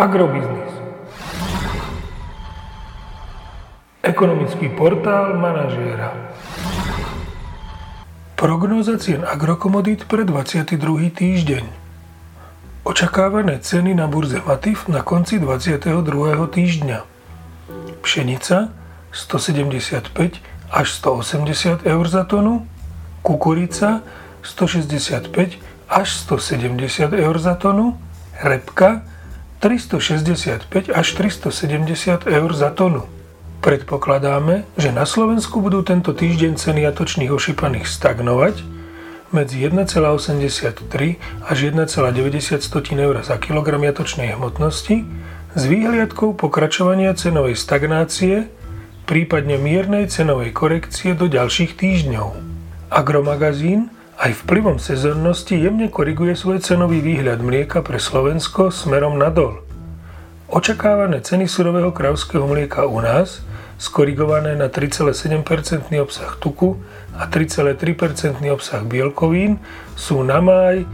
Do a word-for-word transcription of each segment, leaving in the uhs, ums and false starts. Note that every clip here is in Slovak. Agrobiznis. Ekonomický portál manažéra. Prognóza cien agrokomodít pre dvadsiaty druhý týždeň. Očakávané ceny na burze Matif na konci dvadsiateho druhého týždňa. Pšenica stosedemdesiatpäť až stoosemdesiat eur za tonu, kukurica stošesťdesiatpäť až stosedemdesiat eur za tonu, repka tristošesťdesiatpäť až tristosedemdesiat eur za tonu. Predpokladáme, že na Slovensku budú tento týždeň ceny jatočných ošípaných stagnovať medzi jeden celá osemdesiattri až jeden celá deväťdesiat eur za kilogram jatočnej hmotnosti s výhliadkou pokračovania cenovej stagnácie, prípadne miernej cenovej korekcie do ďalších týždňov. Agromagazín aj vplyvom sezónnosti jemne koriguje svoj cenový výhľad mlieka pre Slovensko smerom nadol. Očakávané ceny surového krávskeho mlieka u nás skorigované na tri celé sedem percenta obsah tuku a tri celé tri percenta obsah bielkovín sú na máj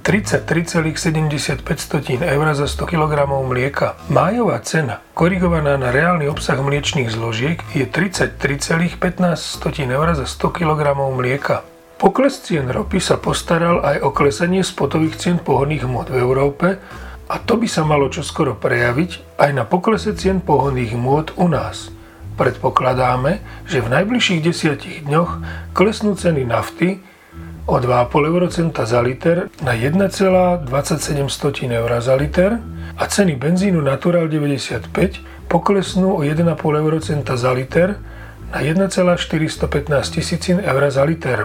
tridsaťtri celá sedemdesiatpäť eur za sto kilogramov mlieka. Májová cena, korigovaná na reálny obsah mliečnych zložiek, je tridsaťtri celá pätnásť eur za sto kilogramov mlieka. Pokles cien ropy sa postaral aj o klesanie spotových cien pohonných hmôt v Európe a to by sa malo čoskoro prejaviť aj na poklese cien pohonných hmôt u nás. Predpokladáme, že v najbližších desiatich dňoch klesnú ceny nafty o dva celé päť eurocenta za liter na jeden celá dvadsaťsedem eur za liter a ceny benzínu Natural deväťdesiatpäť poklesnú o jeden celá päť eurocenta za liter na jeden celá štyristopätnásť eur za liter.